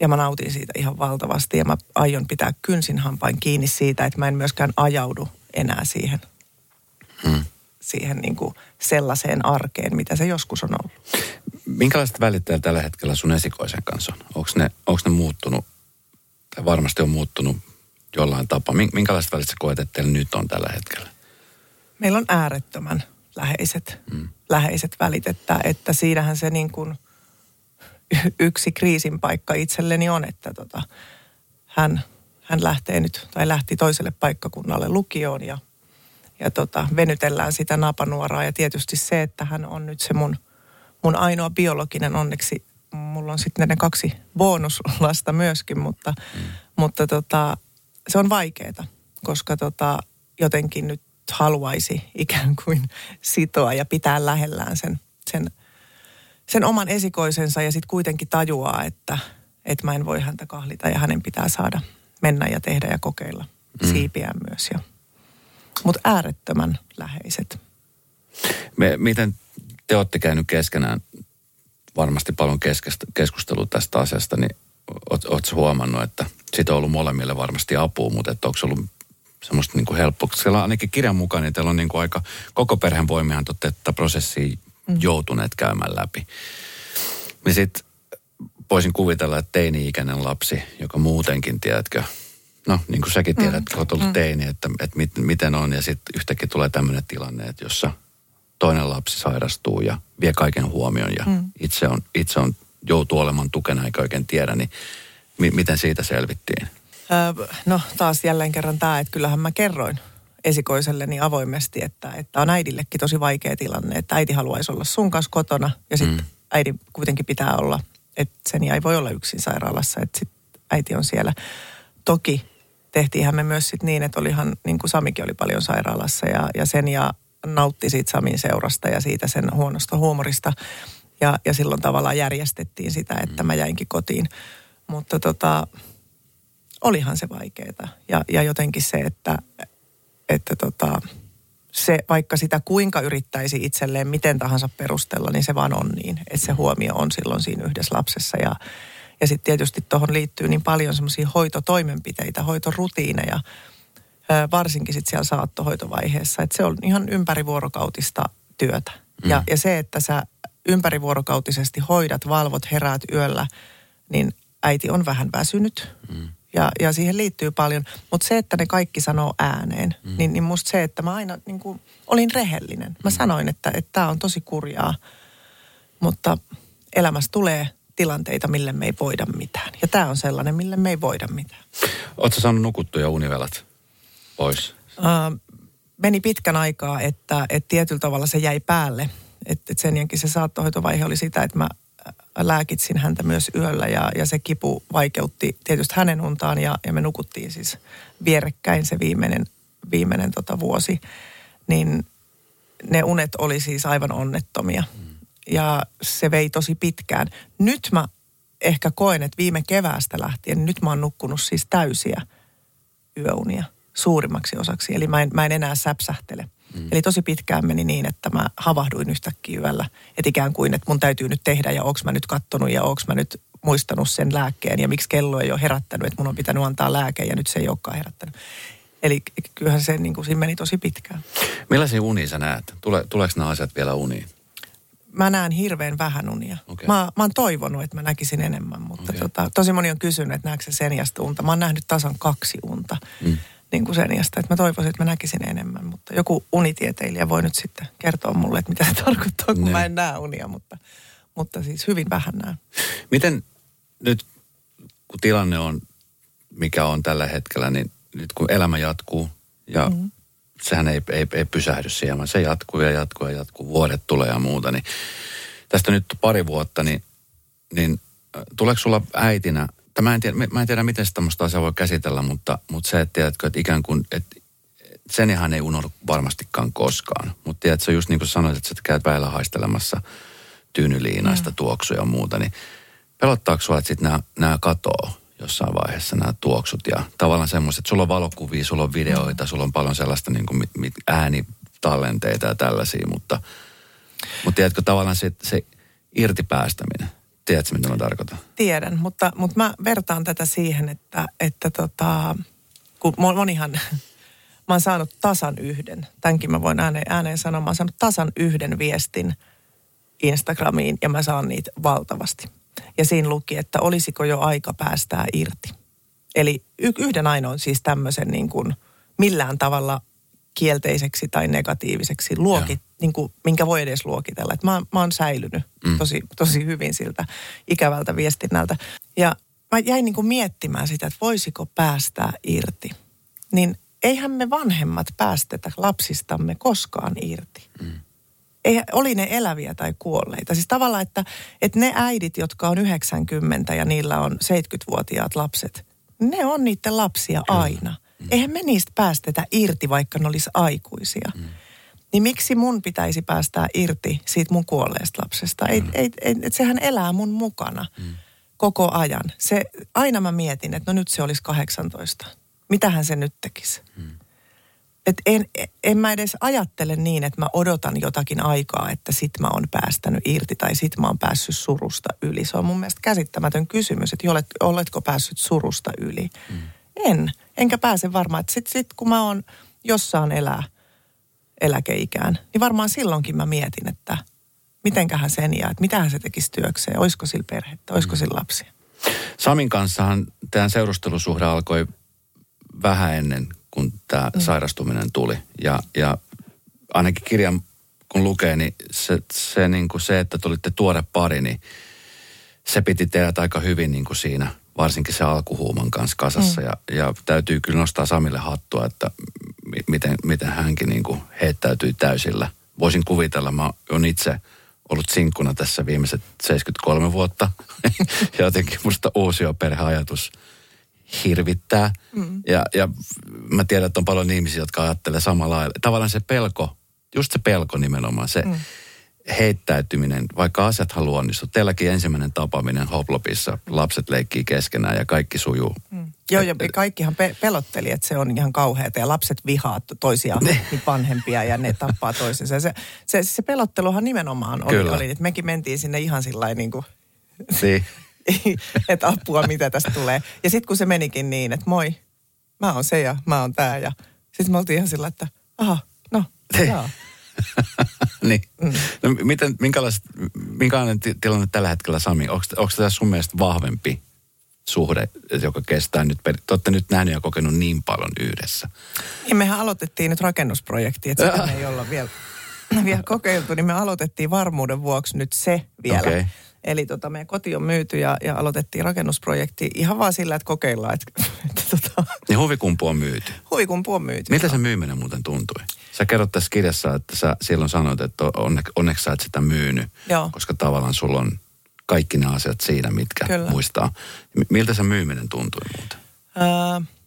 Ja mä nautin siitä ihan valtavasti ja mä aion pitää kynsin hampain kiinni siitä, että mä en myöskään ajaudu enää siihen, siihen niin kuin sellaiseen arkeen, mitä se joskus on ollut. Minkälaiset välit teillä tällä hetkellä sun esikoisen kanssa on? Onko ne muuttunut, tai varmasti on muuttunut jollain tapaa? Minkälaiset välit sä koet, että teillä nyt on tällä hetkellä? Meillä on äärettömän läheiset välit, että siinähän se niin kuin yksi kriisin paikka itselleni on, että hän lähtee nyt, tai lähti toiselle paikkakunnalle lukioon ja venytellään sitä napanuoraa ja tietysti se, että hän on nyt se mun ainoa biologinen, onneksi mulla on sitten ne 2 bonuslasta myöskin, mutta se on vaikeeta, koska jotenkin nyt haluaisi ikään kuin sitoa ja pitää lähellään sen oman esikoisensa ja sitten kuitenkin tajuaa, että mä en voi häntä kahlita ja hänen pitää saada mennä ja tehdä ja kokeilla siipiä myös. Mutta äärettömän läheiset. Miten te olette käynyt keskenään varmasti paljon keskustelua tästä asiasta, niin ootko huomannut, että siitä on ollut molemmille varmasti apua, mutta että onko ollut semmoista niinku helppoa? Siellä on ainakin kirjan mukaan, niin teillä on niinku aika koko perheen voimihan tätä prosessia joutuneet käymään läpi. Niin sit voisin kuvitella, että teini-ikäinen lapsi, joka muutenkin, tiedätkö, no niin kuin säkin tiedät, kun olet ollut teini, että miten on, ja sitten yhtäkkiä tulee tämmöinen tilanne, että jossa toinen lapsi sairastuu ja vie kaiken huomion ja itse on joutuu olemaan tukena eikä oikein tiedä, niin miten siitä selvittiin? No taas jälleen kerran tämä, että kyllähän mä kerroin esikoiselleni avoimesti, että on äidillekin tosi vaikea tilanne, että äiti haluaisi olla sun kanssa kotona ja sitten äidin kuitenkin pitää olla, että Senja ei voi olla yksin sairaalassa, että sitten äiti on siellä. Toki tehtiinhän me myös sitten niin, että olihan, niin kuin Samikin oli paljon sairaalassa ja Senja nautti siitä Samin seurasta ja siitä sen huonosta huumorista ja silloin tavallaan järjestettiin sitä, että mä jäinkin kotiin, mutta olihan se vaikeaa ja jotenkin se, että se, vaikka sitä kuinka yrittäisi itselleen miten tahansa perustella, niin se vaan on niin, että se huomio on silloin siinä yhdessä lapsessa. Ja sitten tietysti tuohon liittyy niin paljon semmoisia hoitotoimenpiteitä, hoitorutiineja, varsinkin sitten siellä saattohoitovaiheessa. Että se on ihan ympärivuorokautista työtä. Ja se, että sä ympärivuorokautisesti hoidat, valvot, heräät yöllä, niin äiti on vähän väsynyt. Ja siihen liittyy paljon. Mutta se, että ne kaikki sanoo ääneen, niin musta se, että mä aina niin kuin olin rehellinen. Mä sanoin, että tää on tosi kurjaa, mutta elämässä tulee tilanteita, mille me ei voida mitään. Ja tää on sellainen, mille me ei voida mitään. Ootko saanut nukuttuja univelat pois? Meni pitkän aikaa, että tietyllä tavalla se jäi päälle. Että sen jälkeen se saattohoitovaihe oli sitä, että mä lääkitsin häntä myös yöllä ja se kipu vaikeutti tietysti hänen untaan ja me nukuttiin siis vierekkäin se viimeinen vuosi. Niin ne unet oli siis aivan onnettomia. Ja se vei tosi pitkään. Nyt mä ehkä koen, että viime keväästä lähtien, nyt mä oon nukkunut siis täysiä yöunia suurimmaksi osaksi. Eli mä en enää säpsähtele. Eli tosi pitkään meni niin, että mä havahduin yhtäkkiä yöllä. Että ikään kuin, että mun täytyy nyt tehdä ja oonko mä nyt kattonut ja oonko mä nyt muistanut sen lääkkeen. Ja miksi kello ei ole herättänyt, että mun on pitänyt antaa lääke ja nyt se ei olekaan herättänyt. Eli kyllähän se niin kuin siinä meni tosi pitkään. Millaisia unia sä näet? Tuleeko nämä asiat vielä uniin? Mä näen hirveän vähän unia. Okay. Mä oon toivonut, että mä näkisin enemmän, mutta okay. Tosi moni on kysynyt, että näetkö sä Senjasta unta. Mä oon nähnyt tasan 2 unta niin kuin Senjasta, että mä toivoisin, että mä näkisin enemmän. Mutta joku unitieteilijä voi nyt sitten kertoa mulle, että mitä se tarkoittaa, kun mä en näe unia, mutta siis hyvin vähän näen. Miten nyt, kun tilanne on, mikä on tällä hetkellä, niin nyt kun elämä jatkuu ja sehän ei pysähdy siihen, vaan se jatkuu ja jatkuu ja jatkuu. Vuodet tulee ja muuta. Niin tästä nyt pari vuotta, niin tuleeko sulla äitinä, mä en tiedä miten se tämmöistä asiaa voi käsitellä, mutta sä et tiedätkö, että ikään kuin, että Senihan ei unohdu varmastikaan koskaan. Mutta tiedät, se on just niin kuin sanoit, että sä käyt väillä haistelemassa tyynyliinaista tuoksuja ja muuta, niin pelottaako sua, että sitten nämä katoaa jossain vaiheessa nämä tuoksut ja tavallaan semmoiset, että sulla on valokuvia, sulla on videoita, sulla on paljon sellaista niin kuin äänitallenteita ja tällaisia, mutta Mutta tiedätkö tavallaan se irtipäästäminen? Tiedätkö, mitä mä tarkoitan? Tiedän, mutta mä vertaan tätä siihen, että kun monihan, mä oon saanut tasan yhden, tämänkin mä voin ääneen sanoa, mä oon saanut tasan yhden viestin Instagramiin ja mä saan niitä valtavasti. Ja siinä luki, että olisiko jo aika päästää irti. Eli yhden ainoan siis tämmöisen niin kuin millään tavalla kielteiseksi tai negatiiviseksi niin kuin, minkä voi edes luokitella. Että mä oon säilynyt tosi hyvin siltä ikävältä viestinnältä. Ja mä jäin niin kuin miettimään sitä, että voisiko päästää irti. Niin eihän me vanhemmat päästetä lapsistamme koskaan irti. Mm. Oli ne eläviä tai kuolleita. Siis tavallaan, että ne äidit, jotka on 90 ja niillä on 70-vuotiaat lapset, ne on niiden lapsia aina. Mm. Eihän me niistä päästetä irti, vaikka ne olisi aikuisia. Mm. Niin miksi mun pitäisi päästää irti siitä mun kuolleesta lapsesta? Mm. Sehän elää mun mukana koko ajan. Aina mä mietin, että no nyt se olisi 18. Mitähän se nyt tekisi? Mm. Että en mä edes ajattele niin, että mä odotan jotakin aikaa, että sit mä oon päästänyt irti tai sit mä oon päässyt surusta yli. Se on mun mielestä käsittämätön kysymys, että oletko päässyt surusta yli. Mm. Enkä pääse varmaan. Että sit kun mä oon jossain eläkeikään, niin varmaan silloinkin mä mietin, että mitenkähän sen jää, että mitähän se tekisi työkseen, olisiko sillä perhettä, olisiko sillä lapsia. Samin kanssahan tämän seurustelusuhde alkoi vähän ennen kun tämä sairastuminen tuli. Ja ainakin kirjan, kun lukee, niin se, että tulitte tuore pari, niin se piti teidät aika hyvin niin kuin siinä, varsinkin se alkuhuuman kanssa kasassa. Mm. Ja täytyy kyllä nostaa Samille hattua, että miten hänkin niin kuin heittäytyi täysillä. Voisin kuvitella, mä oon itse ollut sinkkuna tässä viimeiset 73 vuotta. Jotenkin musta uusioperheajatus hirvittää. Mm. Ja mä tiedän, että on paljon ihmisiä, jotka ajattelee samalla lailla. Tavallaan se pelko, just se pelko nimenomaan, se heittäytyminen, vaikka asiat haluaa onnistua. Teilläkin ensimmäinen tapaaminen Hoplopissa, lapset leikkii keskenään ja kaikki sujuu. Mm. Joo, ja kaikkihan pelotteli, että se on ihan kauheata ja lapset vihaa toisiaan vanhempia ja ne tappaa toisensa. Se pelotteluhan nimenomaan oli, että mekin mentiin sinne ihan sillain niin kuin... että apua, mitä tästä tulee. Ja sitten kun se menikin niin, että moi, mä oon se ja mä oon tää. Ja sitten me oltiin ihan sillä, että aha, no, jaa. Niin. Mm. No, minkälainen tilanne tällä hetkellä, Sami? Onko tämä sun mielestä vahvempi suhde, joka kestää nyt? Te olette nyt nähnyt ja kokenut niin paljon yhdessä. Niin, mehän aloitettiin nyt rakennusprojekti, että sitä me ei olla vielä kokeiltu, niin me aloitettiin varmuuden vuoksi nyt se vielä. Okay. Eli meidän koti on myyty ja aloitettiin rakennusprojekti ihan vaan sillä, että kokeillaan. Niin Huvikumpu on myyty. Huvikumpu on myyty. Miltä se myyminen muuten tuntui? Sä kerrot tässä kirjassa, että sä silloin sanoit, että onneksi sä et sitä myynyt. Joo. Koska tavallaan sulla on kaikki ne asiat siinä, mitkä kyllä muistaa. Miltä se myyminen tuntui muuten?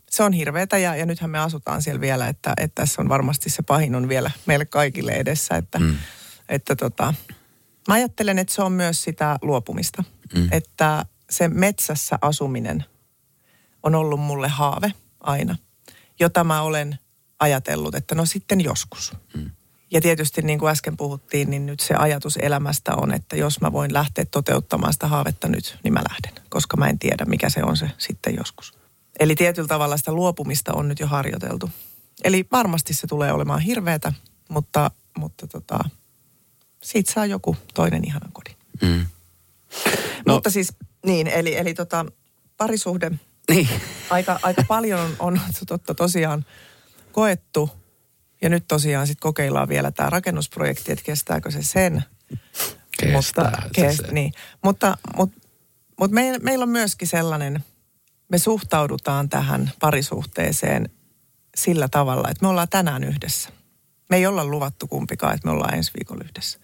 Se on hirveetä ja nythän me asutaan siellä vielä, että tässä on varmasti se pahin on vielä meille kaikille edessä, että mä ajattelen, että se on myös sitä luopumista, että se metsässä asuminen on ollut mulle haave aina, jota mä olen ajatellut, että no sitten joskus. Mm. Ja tietysti niin kuin äsken puhuttiin, niin nyt se ajatus elämästä on, että jos mä voin lähteä toteuttamaan sitä haavetta nyt, niin mä lähden, koska mä en tiedä mikä se on se sitten joskus. Eli tietyllä tavalla sitä luopumista on nyt jo harjoiteltu. Eli varmasti se tulee olemaan hirveätä, mutta siitä saa joku toinen ihanan kodin. Mm. No. Mutta siis, niin, eli parisuhde niin. Aika paljon on tosiaan koettu. Ja nyt tosiaan sitten kokeillaan vielä tämä rakennusprojekti, että kestääkö se sen. Niin. Mutta meillä on myöskin sellainen, me suhtaudutaan tähän parisuhteeseen sillä tavalla, että me ollaan tänään yhdessä. Me ei olla luvattu kumpikaan, että me ollaan ensi viikolla yhdessä.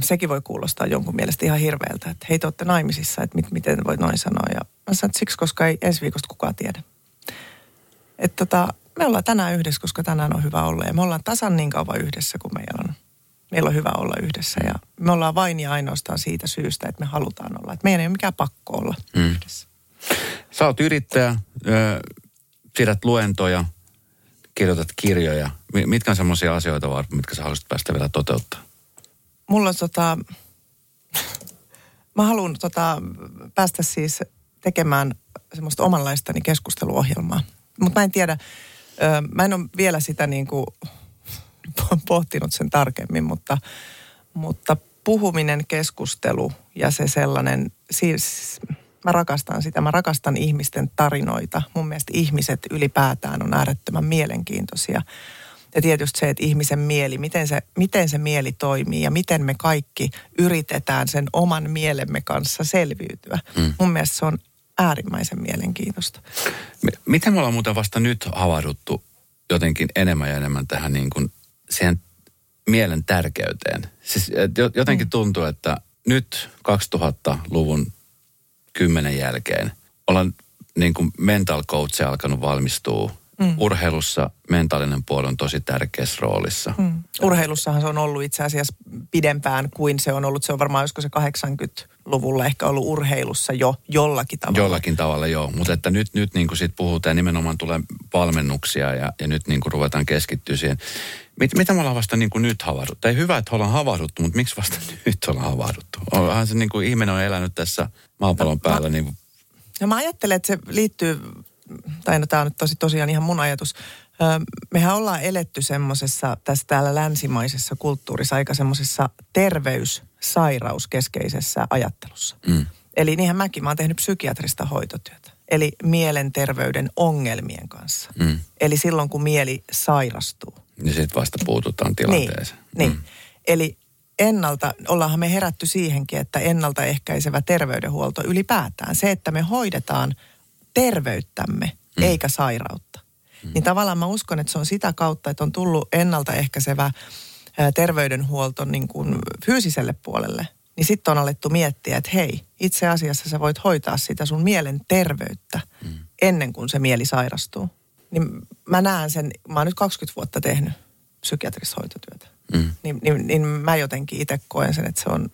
Sekin voi kuulostaa jonkun mielestä ihan hirveältä, että hei, te olette naimisissa, että miten voi noin sanoa. Ja mä sanon, että siksi, koska ei ensi viikosta kukaan tiedä. Että me ollaan tänään yhdessä, koska tänään on hyvä olla. Ja me ollaan tasan niin kauan yhdessä, kun meillä on hyvä olla yhdessä. Ja me ollaan vain ja ainoastaan siitä syystä, että me halutaan olla. Että meidän ei ole mikään pakko olla yhdessä. Sä oot yrittäjä, pidät luentoja, kirjoitat kirjoja. Mitkä on semmoisia asioita, mitkä sä haluaisit päästä vielä toteuttaa? mulla on mä haluan päästä siis tekemään semmoista omanlaistani keskusteluohjelmaa. Mutta mä en tiedä, mä en ole vielä sitä niinku pohtinut sen tarkemmin, mutta puhuminen, keskustelu ja se sellainen, siis mä rakastan sitä, mä rakastan ihmisten tarinoita. Mun mielestä ihmiset ylipäätään on äärettömän mielenkiintoisia. Ja tietysti se, että ihmisen mieli, miten se mieli toimii ja miten me kaikki yritetään sen oman mielemme kanssa selviytyä. Mun mielestä se on äärimmäisen mielenkiintoista. Miten me ollaan muuten vasta nyt havahduttu jotenkin enemmän ja enemmän tähän niin kuin siihen mielen tärkeyteen? Siis jotenkin tuntuu, että nyt 2000-luvun 10 jälkeen ollaan niin kuin mental coach alkanut valmistua. Urheilussa mentaalinen puoli on tosi tärkeässä roolissa. Urheilussahan se on ollut itse asiassa pidempään kuin se on ollut. Se on varmaan joskus se 80-luvulla ehkä ollut urheilussa jo jollakin tavalla. Jollakin tavalla, joo. Mutta että nyt niin kuin siitä puhutaan, nimenomaan tulee valmennuksia ja nyt niin kuin ruvetaan keskittyä siihen. Mitä me ollaan vasta niin kuin nyt havahduttu? Ei hyvä, että ollaan havahduttu, mutta miksi vasta nyt ollaan havahduttu? Onhan se niin kuin ihminen on elänyt tässä maapallon päällä. Mä ajattelen, että se liittyy... Tai no, tämä on nyt tosiaan ihan mun ajatus. Mehän ollaan eletty semmoisessa tässä täällä länsimaisessa kulttuurissa aika semmoisessa terveyssairauskeskeisessä ajattelussa. Eli niinhän mä oon tehnyt psykiatrista hoitotyötä. Eli mielenterveyden ongelmien kanssa. Eli silloin kun mieli sairastuu. Niin sitten vasta puututaan tilanteeseen. Niin. Eli ollaanhan me herätty siihenkin, että ennaltaehkäisevä terveydenhuolto ylipäätään. Se, että me hoidetaan terveyttämme, eikä sairautta. Niin tavallaan mä uskon, että se on sitä kautta, että on tullut ennaltaehkäisevä terveydenhuolto niin kuin fyysiselle puolelle. Niin sitten on alettu miettiä, että hei, itse asiassa sä voit hoitaa sitä sun mielen terveyttä ennen kuin se mieli sairastuu. Niin mä näen sen, mä oon nyt 20 vuotta tehnyt psykiatrista hoitotyötä. Niin mä jotenkin itse koen sen, että se on...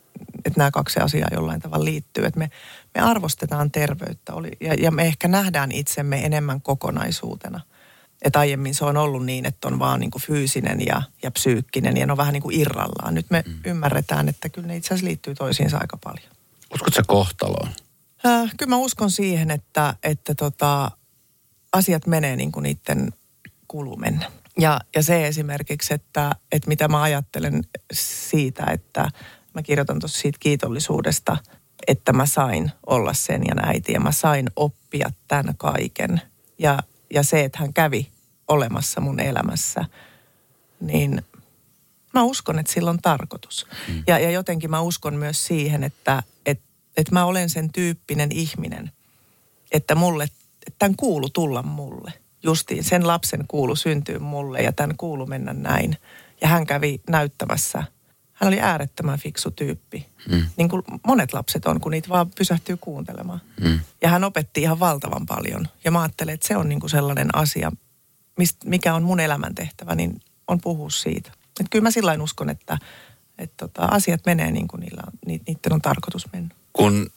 Että nämä kaksi asiaa jollain tavalla liittyy. Että me arvostetaan terveyttä ja me ehkä nähdään itsemme enemmän kokonaisuutena. Että aiemmin se on ollut niin, että on vaan niin kuin fyysinen ja psyykkinen ja ne on vähän niin kuin irrallaan. Nyt me ymmärretään, että kyllä ne itse asiassa liittyy toisiinsa aika paljon. Uskotko sä kohtaloon? Kyllä mä uskon siihen, että asiat menee niin kuin niiden kuuluu mennä. Ja se esimerkiksi, että mitä mä ajattelen siitä, että... Mä kirjoitan tuossa siitä kiitollisuudesta, että mä sain olla Senjan äiti ja mä sain oppia tämän kaiken. Ja se, että hän kävi olemassa mun elämässä, niin mä uskon, että sillä on tarkoitus. Ja jotenkin mä uskon myös siihen, että mä olen sen tyyppinen ihminen, että tämän kuulu tulla mulle. Justiin sen lapsen kuulu syntyy mulle ja tämän kuulu mennä näin. Ja hän kävi näyttämässä. Hän oli äärettömän fiksu tyyppi, niin kuin monet lapset on, kun niitä vaan pysähtyy kuuntelemaan. Ja hän opetti ihan valtavan paljon. Ja mä ajattelen, että se on niin kuin sellainen asia, mikä on mun elämäntehtävä, niin on puhua siitä. Että kyllä mä sillain uskon, että asiat menee niin kuin niiden on tarkoitus mennä. Kun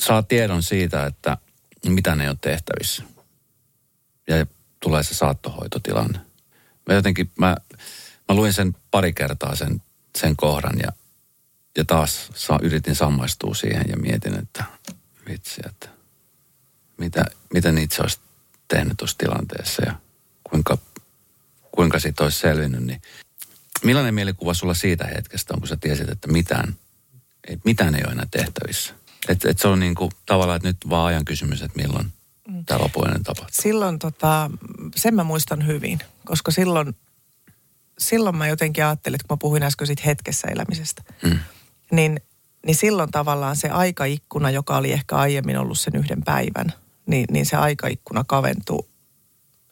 saa tiedon siitä, että mitä ne on tehtävissä ja tulee se saattohoitotilanne. Mä luin sen pari kertaa sen kohdan ja taas yritin samaistua siihen ja mietin, että vitsi, että miten itse olisi tehnyt tuossa tilanteessa ja kuinka siitä olisi selvinnyt. Niin millainen mielikuva sulla siitä hetkestä on, kun sä tiesit, että mitään ei ole enää tehtävissä? Et se on niin kuin tavallaan, että nyt vaan ajan kysymys, että milloin tämä lopuinen tapahtuu. Silloin sen mä muistan hyvin, koska silloin mä jotenkin ajattelin, että kun mä puhuin äsken siitä hetkessä elämisestä, niin silloin tavallaan se aikaikkuna, joka oli ehkä aiemmin ollut sen yhden päivän, niin se aikaikkuna kaventui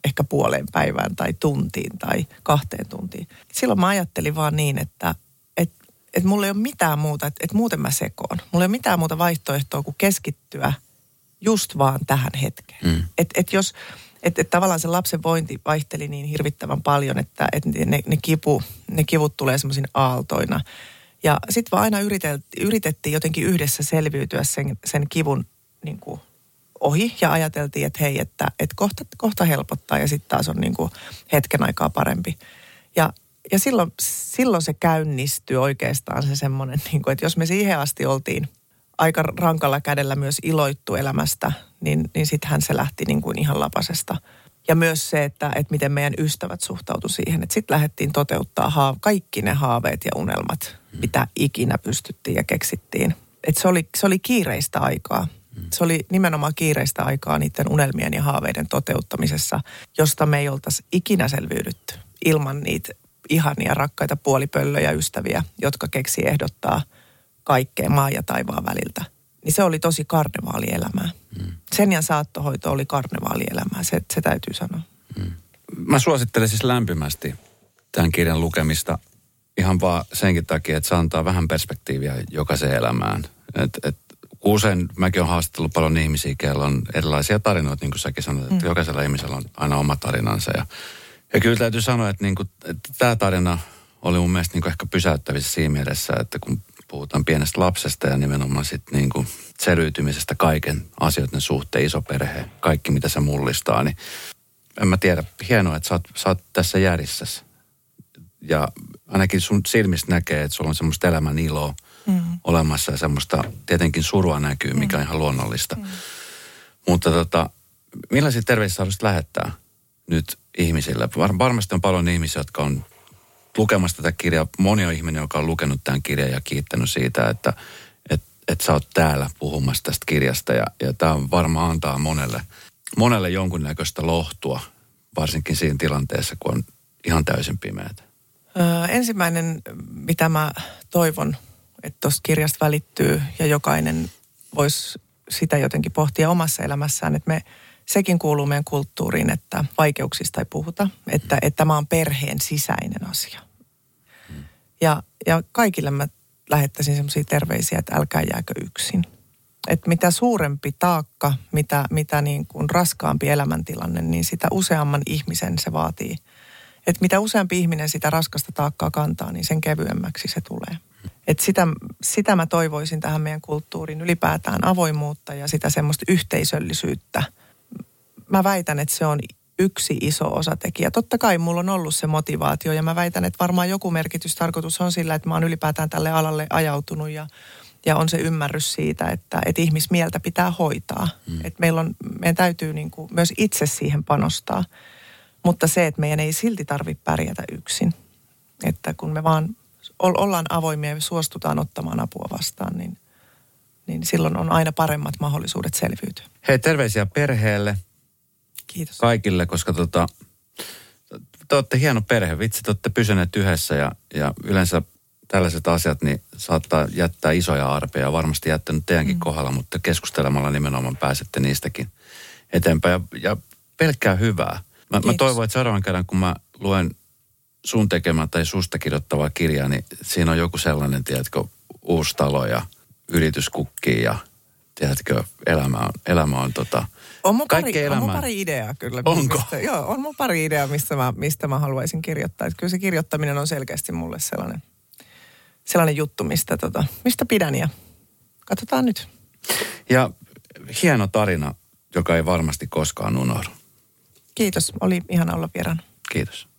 ehkä puoleen päivään tai tuntiin tai 2 tuntiin. Silloin mä ajattelin vaan niin, että mulla ei ole mitään muuta, että muuten mä sekoon. Mulla ei ole mitään muuta vaihtoehtoa kuin keskittyä just vaan tähän hetkeen. Että jos... Että tavallaan se lapsen vointi vaihteli niin hirvittävän paljon, että ne kivut tulee semmoisin aaltoina. Ja sitten vaan aina yritettiin jotenkin yhdessä selviytyä sen kivun niin kuin ohi ja ajateltiin, että hei, että kohta helpottaa ja sitten taas on niin kuin hetken aikaa parempi. Ja Ja silloin se käynnistyi oikeastaan se semmoinen, niin kuin, että jos me siihen asti oltiin aika rankalla kädellä myös iloittu elämästä, niin sittenhän se lähti niin kuin ihan lapasesta. Ja myös se, että miten meidän ystävät suhtautu siihen, että sitten lähdettiin toteuttaa kaikki ne haaveet ja unelmat, mitä ikinä pystyttiin ja keksittiin. Että se oli kiireistä aikaa. Se oli nimenomaan kiireistä aikaa niiden unelmien ja haaveiden toteuttamisessa, josta me ei oltaisi ikinä selviydytty ilman niitä ihania, rakkaita puolipöllöjä ystäviä, jotka keksi ehdottaa kaikkea maan ja taivaan väliltä. Niin se oli tosi karnevaalielämää. Senjan saattohoito oli karnevaalielämää, se täytyy sanoa. Mä suosittelen siis lämpimästi tämän kirjan lukemista ihan vaan senkin takia, että se antaa vähän perspektiiviä jokaisen elämään. Usein mäkin olen haastellut paljon ihmisiä, joilla on erilaisia tarinoita, niin kuin säkin sanoit, että jokaisella ihmisellä on aina oma tarinansa. Ja kyllä täytyy sanoa, että, niin kuin, että tämä tarina oli mun mielestä niin kuin ehkä pysäyttävissä siinä mielessä, että kun puhutaan pienestä lapsesta ja nimenomaan sitten niin kuin selviytymisestä kaiken asioiden suhteen, iso perhe, kaikki mitä se mullistaa, niin en mä tiedä. Hienoa, että sä oot tässä järjissäsi. Ja ainakin sun silmistä näkee, että sulla on semmoista elämän iloa olemassa ja semmoista tietenkin surua näkyy, mikä on ihan luonnollista. Mutta millaisia terveisiä haluaisit lähettää nyt ihmisille? Varmasti on paljon ihmisiä, jotka on lukemassa tätä kirjaa. Moni on ihminen, joka on lukenut tämän kirjan ja kiittänyt siitä, että sä oot täällä puhumassa tästä kirjasta. Ja tämä varmaan antaa monelle jonkunnäköistä lohtua, varsinkin siinä tilanteessa, kun on ihan täysin pimeätä. Ensimmäinen, mitä mä toivon, että tuosta kirjasta välittyy ja jokainen voisi sitä jotenkin pohtia omassa elämässään, että sekin kuuluu meidän kulttuuriin, että vaikeuksista ei puhuta, että tämä on perheen sisäinen asia. Ja kaikille mä lähettäisin semmoisia terveisiä, että älkää jääkö yksin. Että mitä suurempi taakka, mitä niin kuin raskaampi elämäntilanne, niin sitä useamman ihmisen se vaatii. Että mitä useampi ihminen sitä raskasta taakkaa kantaa, niin sen kevyemmäksi se tulee. Että sitä mä toivoisin tähän meidän kulttuuriin ylipäätään avoimuutta ja sitä semmoista yhteisöllisyyttä. Mä väitän, että se on yksi iso osatekijä. Totta kai mulla on ollut se motivaatio ja mä väitän, että varmaan joku merkitystarkoitus on sillä, että mä oon ylipäätään tälle alalle ajautunut ja on se ymmärrys siitä, että ihmismieltä pitää hoitaa. Että meidän täytyy niin kuin myös itse siihen panostaa. Mutta se, että meidän ei silti tarvitse pärjätä yksin. Että kun me vaan ollaan avoimia ja suostutaan ottamaan apua vastaan, niin silloin on aina paremmat mahdollisuudet selviytyä. Hei, terveisiä perheelle. Kiitos. Kaikille, koska te olette hieno perhe. Vitsi, te olette pysyneet yhdessä ja yleensä tällaiset asiat niin saattaa jättää isoja arpeja. Varmasti jättänyt teidänkin kohdalla, mutta keskustelemalla nimenomaan pääsette niistäkin eteenpäin. Ja pelkkää hyvää. Mä toivon, että seuraavan kerran, kun mä luen sun tekemää tai susta kirjoittavaa kirjaa, niin siinä on joku sellainen, tiedätkö, uusi talo ja yritys kukkii ja tiedätkö, elämä on On mun pari ideaa kyllä. Onko? Joo, on mun pari ideaa, mistä mä haluaisin kirjoittaa. Että kyllä se kirjoittaminen on selkeästi mulle sellainen juttu, mistä pidän ja katsotaan nyt. Ja hieno tarina, joka ei varmasti koskaan unohdu. Kiitos, oli ihana olla vieraana. Kiitos.